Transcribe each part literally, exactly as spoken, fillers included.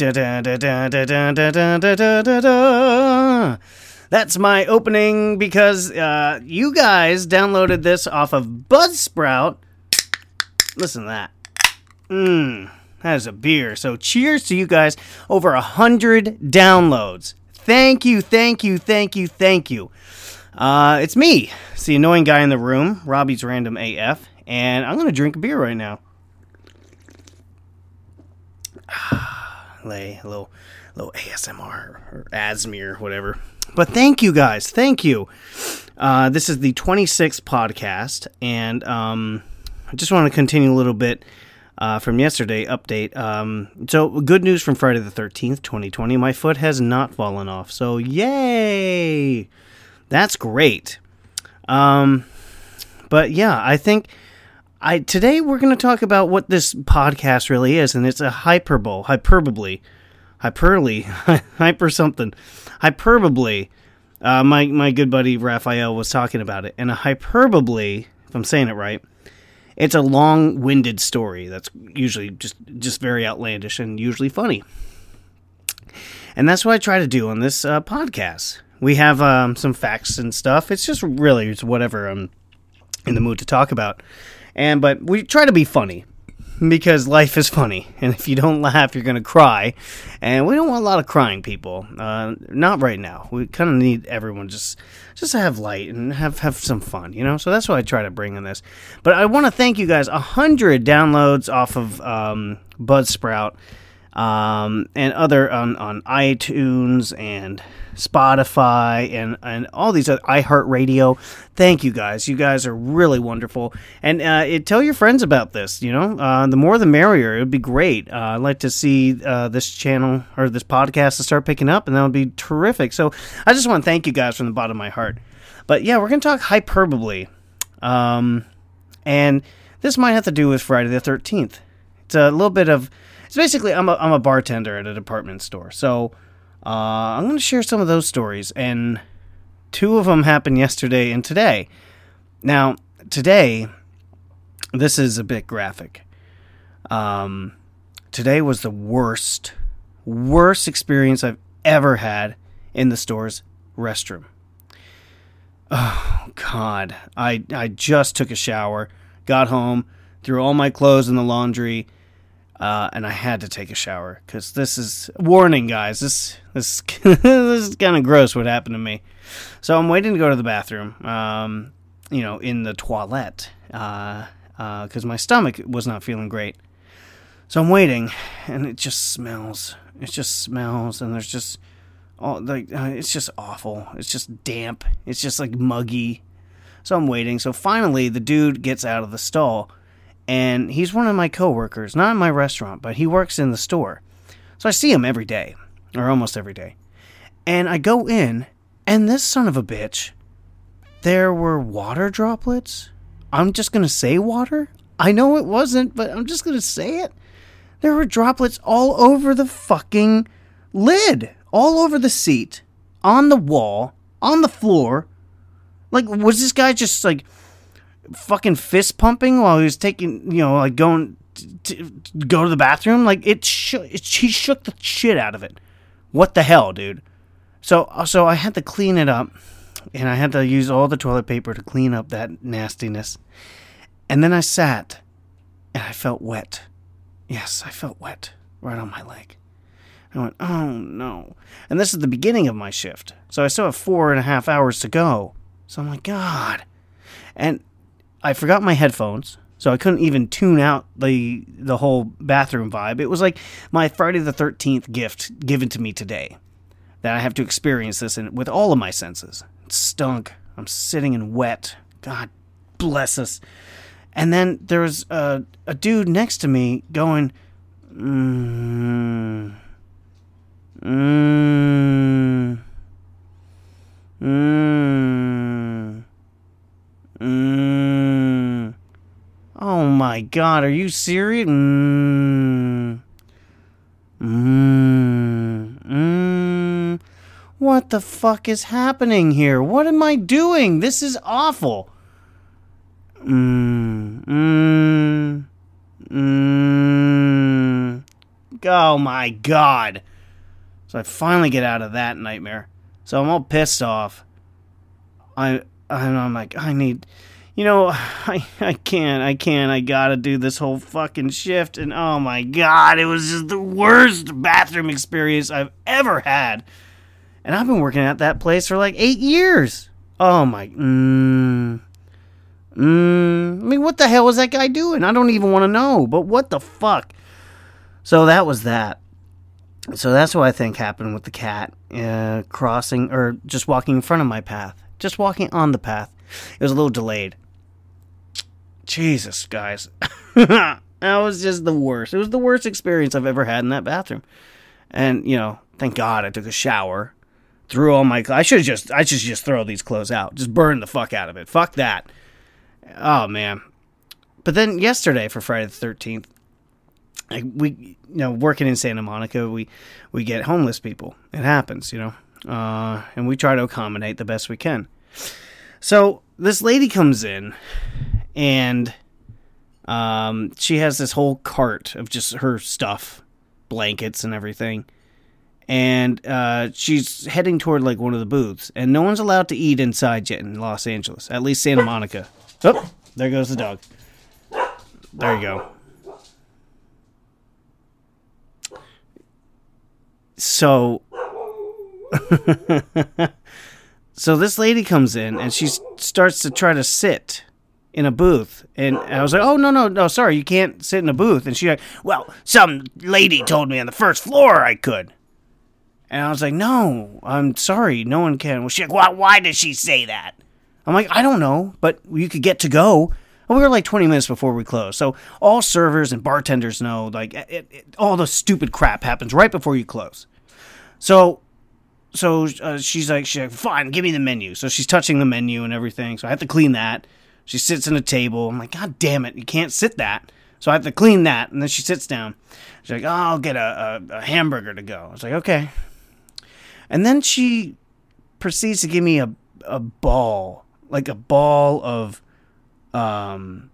Da, da, da, da, da, da, da, da, da, da. That's my opening because uh, you guys downloaded this off of Buzzsprout. Listen to that. Mmm, that is a beer. So cheers to you guys. Over a hundred downloads. Thank you, thank you, thank you, thank you. Uh, it's me. It's the annoying guy in the room, Robbie's Random A F, and I'm going to drink a beer right now. Lay a little, little A S M R or A S M R, whatever. But thank you guys, thank you. Uh, this is the twenty-sixth podcast, and um, I just want to continue a little bit uh, from yesterday update. Um, so good news from Friday the thirteenth, twenty twenty. My foot has not fallen off, so yay! That's great. Um, but yeah, I think. I, today we're going to talk about what this podcast really is, and it's a hyperbole, hyperbole, hyperbole, hyper something, hyperbole. Uh, my my good buddy Raphael was talking about it, and a hyperbole, if I'm saying it right, it's a long-winded story that's usually just just very outlandish and usually funny, and that's what I try to do on this uh, podcast. We have um, some facts and stuff. It's just really it's whatever I'm in the mood to talk about. And but we try to be funny because life is funny, and if you don't laugh, you're gonna cry, and we don't want a lot of crying people. Uh, not right now. We kind of need everyone just just to have light and have, have some fun, you know. So that's what I try to bring in this. But I want to thank you guys. A hundred downloads off of um, Buzzsprout um, and other on, on iTunes and Spotify and, and all these other iHeartRadio. Thank you guys. You guys are really wonderful. And uh, it, tell your friends about this, you know. Uh, the more the merrier. It would be great. Uh, I'd like to see uh, this channel or this podcast to start picking up, and that would be terrific. So I just want to thank you guys from the bottom of my heart. But yeah, we're going to talk hyperbole. Um, and this might have to do with Friday the thirteenth. It's a little bit of... It's basically I'm a, I'm a bartender at a department store. So... Uh, I'm going to share some of those stories, and two of them happened yesterday and today. Now, today, this is a bit graphic. Um, today was the worst, worst experience I've ever had in the store's restroom. Oh, God. I, I just took a shower, got home, threw all my clothes in the laundry, Uh, and I had to take a shower because this is warning, guys. This this this is kind of gross what happened to me. So I'm waiting to go to the bathroom, um, you know, in the toilet, because uh, uh, my stomach was not feeling great. So I'm waiting, and it just smells. It just smells, and there's just all like uh, it's just awful. It's just damp. It's just like muggy. So I'm waiting. So finally, the dude gets out of the stall. And he's one of my coworkers, not in my restaurant, but he works in the store. So I see him every day, or almost every day. And I go in, and this son of a bitch, there were water droplets. I'm just going to say water. I know it wasn't, but I'm just going to say it. There were droplets all over the fucking lid, all over the seat, on the wall, on the floor. Like, was this guy just like... fucking fist pumping while he was taking, you know, like going to, to go to the bathroom. Like it, sh- it, he shook the shit out of it. What the hell, dude? So, so I had to clean it up, and I had to use all the toilet paper to clean up that nastiness. And then I sat, and I felt wet. Yes, I felt wet right on my leg. I went, oh no! And this is the beginning of my shift, so I still have four and a half hours to go. So I'm like, God, and. I forgot my headphones, so I couldn't even tune out the the whole bathroom vibe. It was like my Friday the thirteenth gift given to me today, that I have to experience this in, with all of my senses. It stunk. I'm sitting in wet. God bless us. And then there was a, a dude next to me going, mmm, mmm, mmm. Mm. Oh my God, are you serious? Mm. Mm. Mm. What the fuck is happening here? What am I doing? This is awful. Mm. Mm. Mm. Oh my god. So I finally get out of that nightmare. So I'm all pissed off. I and I'm like, I need, you know, I I can't, I can't, I gotta do this whole fucking shift. And oh my god, it was just the worst bathroom experience I've ever had. And I've been working at that place for like eight years. Oh my, mmm, mmm. I mean, what the hell was that guy doing? I don't even want to know, but what the fuck? So that was that. So that's what I think happened with the cat uh, crossing, or just walking in front of my path. Just walking on the path. It was a little delayed. Jesus, guys. That was just the worst. It was the worst experience I've ever had in that bathroom. And, you know, thank God I took a shower. Threw all my... I should just... I should just throw these clothes out. Just burn the fuck out of it. Fuck that. Oh, man. But then yesterday for Friday the thirteenth, I, we, you know, working in Santa Monica, we, we get homeless people. It happens, you know. Uh, and we try to accommodate the best we can. So this lady comes in and um, she has this whole cart of just her stuff, blankets and everything. And uh, she's heading toward, like, one of the booths. And no one's allowed to eat inside yet in Los Angeles. At least Santa Monica. Oh, there goes the dog. There you go. So, so this lady comes in, and she starts to try to sit in a booth. And I was like, oh, no, no, no, sorry, you can't sit in a booth. And she's like, well, some lady told me on the first floor I could. And I was like, no, I'm sorry, no one can. Well, she's like, why, why did she say that? I'm like, I don't know, but you could get to go. And we were like twenty minutes before we closed. So all servers and bartenders know, like, it, it, all the stupid crap happens right before you close. So so uh, she's, like, she's like, fine, give me the menu. So she's touching the menu and everything. So I have to clean that. She sits at a table. I'm like, god damn it, you can't sit that. So I have to clean that. And then she sits down. She's like, oh, I'll get a, a, a hamburger to go. I was like, okay. And then she proceeds to give me a a ball, like a ball of, um,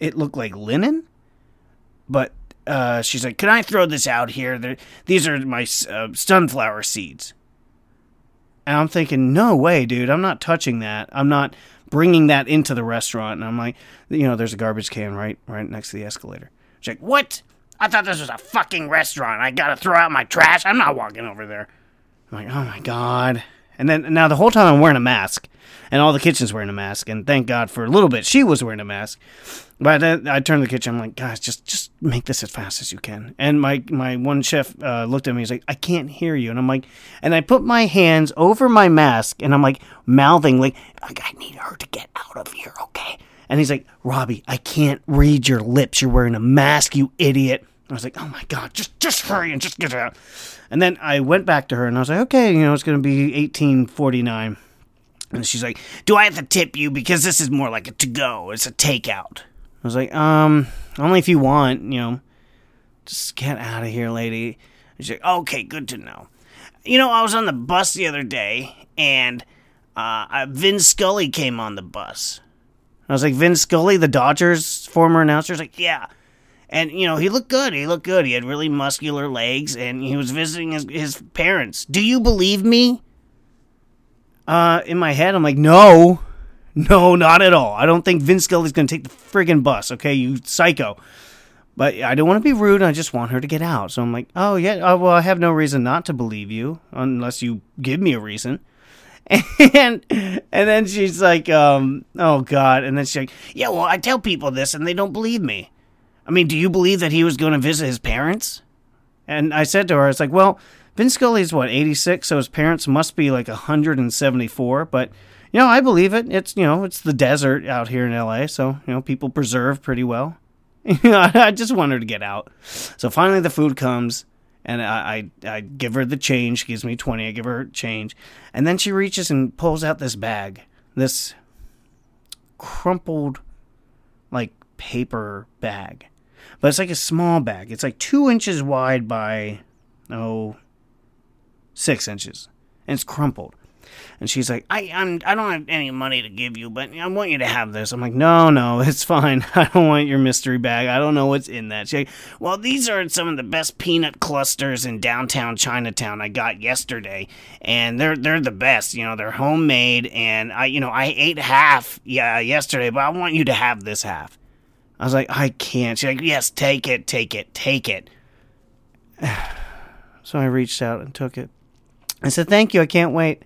it looked like linen, but uh, she's like, "Can I throw this out here? They're, these are my uh, sunflower seeds." And I'm thinking, "No way, dude! I'm not touching that. I'm not bringing that into the restaurant." And I'm like, "You know, there's a garbage can right right next to the escalator." She's like, "What? I thought this was a fucking restaurant. I gotta throw out my trash. I'm not walking over there." I'm like, oh, my God. And then, now, the whole time I'm wearing a mask. And all the kitchen's wearing a mask. And thank God for a little bit she was wearing a mask. But then I turned to the kitchen. I'm like, guys, just just make this as fast as you can. And my, my one chef uh, looked at me. He's like, I can't hear you. And I'm like, and I put my hands over my mask. And I'm like, mouthing, like, I need her to get out of here, okay? And he's like, Robbie, I can't read your lips. You're wearing a mask, you idiot. I was like, oh, my God, just just hurry and just get out. And then I went back to her, and I was like, okay, you know, it's going to be eighteen forty-nine. And she's like, do I have to tip you? Because this is more like a to-go. It's a takeout. I was like, um, only if you want, you know. Just get out of here, lady. And she's like, okay, good to know. You know, I was on the bus the other day, and uh, Vin Scully came on the bus. I was like, Vin Scully, the Dodgers' former announcer? She's like, yeah. And, you know, he looked good. He looked good. He had really muscular legs, and he was visiting his, his parents. Do you believe me? Uh, in my head, I'm like, no. No, not at all. I don't think Vin Scully's going to take the friggin' bus, okay? You psycho. But I don't want to be rude. I just want her to get out. So I'm like, oh, yeah, oh, well, I have no reason not to believe you, unless you give me a reason. And and then she's like, um, oh, God. And then she's like, yeah, well, I tell people this, and they don't believe me. I mean, do you believe that he was going to visit his parents? And I said to her, I was like, well, Vin Scully's, what, eighty-six, so his parents must be like one hundred seventy-four. But, you know, I believe it. It's, you know, it's the desert out here in L A, so, you know, people preserve pretty well. I just want her to get out. So finally the food comes, and I, I, I give her the change. She gives me twenty. I give her change. And then she reaches and pulls out this bag, this crumpled, like, paper bag. But it's like a small bag. It's like two inches wide by, oh, six inches. And it's crumpled. And she's like, I I'm, I don't have any money to give you, but I want you to have this. I'm like, no, no, it's fine. I don't want your mystery bag. I don't know what's in that. She's like, well, these are some of the best peanut clusters in downtown Chinatown I got yesterday, and they're they're the best. You know, they're homemade, and I you know I ate half yeah yesterday, but I want you to have this half. I was like, I can't. She's like, yes, take it, take it, take it. So I reached out and took it. I said, thank you, I can't wait.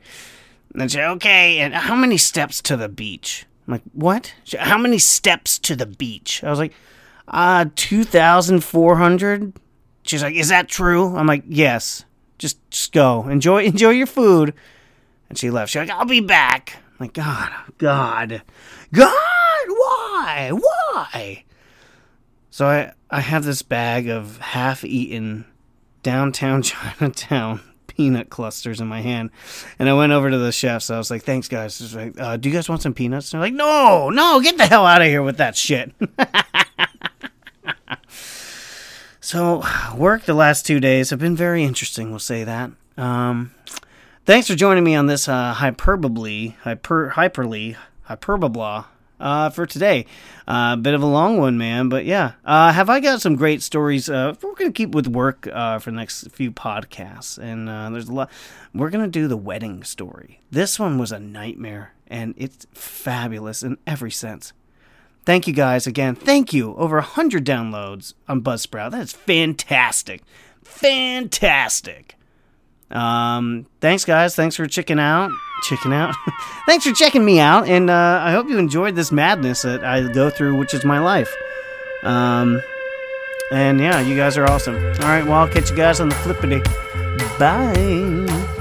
And she said, okay, and how many steps to the beach? I'm like, what? She, how many steps to the beach? I was like, uh, two thousand four hundred. She's like, is that true? I'm like, yes. Just, just go. Enjoy enjoy your food. And she left. She's like, I'll be back. I'm like, God, God, God, why? Why? So I, I have this bag of half-eaten downtown Chinatown peanut clusters in my hand, and I went over to the chefs. I was like, thanks guys. I was like, uh, do you guys want some peanuts? And they're like, no, no, get the hell out of here with that shit. So work the last two days have been very interesting, we'll say that. Um, thanks for joining me on this uh, hyperbole, hyper, hyperly, hyperbola uh, for today. A uh, bit of a long one, man, but yeah. Uh, have I got some great stories? Uh, we're going to keep with work uh, for the next few podcasts, and uh, there's a lot. We're going to do the wedding story. This one was a nightmare, and it's fabulous in every sense. Thank you, guys, again. Thank you. Over one hundred downloads on Buzzsprout. That is fantastic. Fantastic. Um, thanks, guys. Thanks for checking out. Checking out. Thanks for checking me out, and uh, I hope you enjoyed this madness that I go through, which is my life. Um, and yeah, you guys are awesome. All right, well, I'll catch you guys on the flippity. Bye.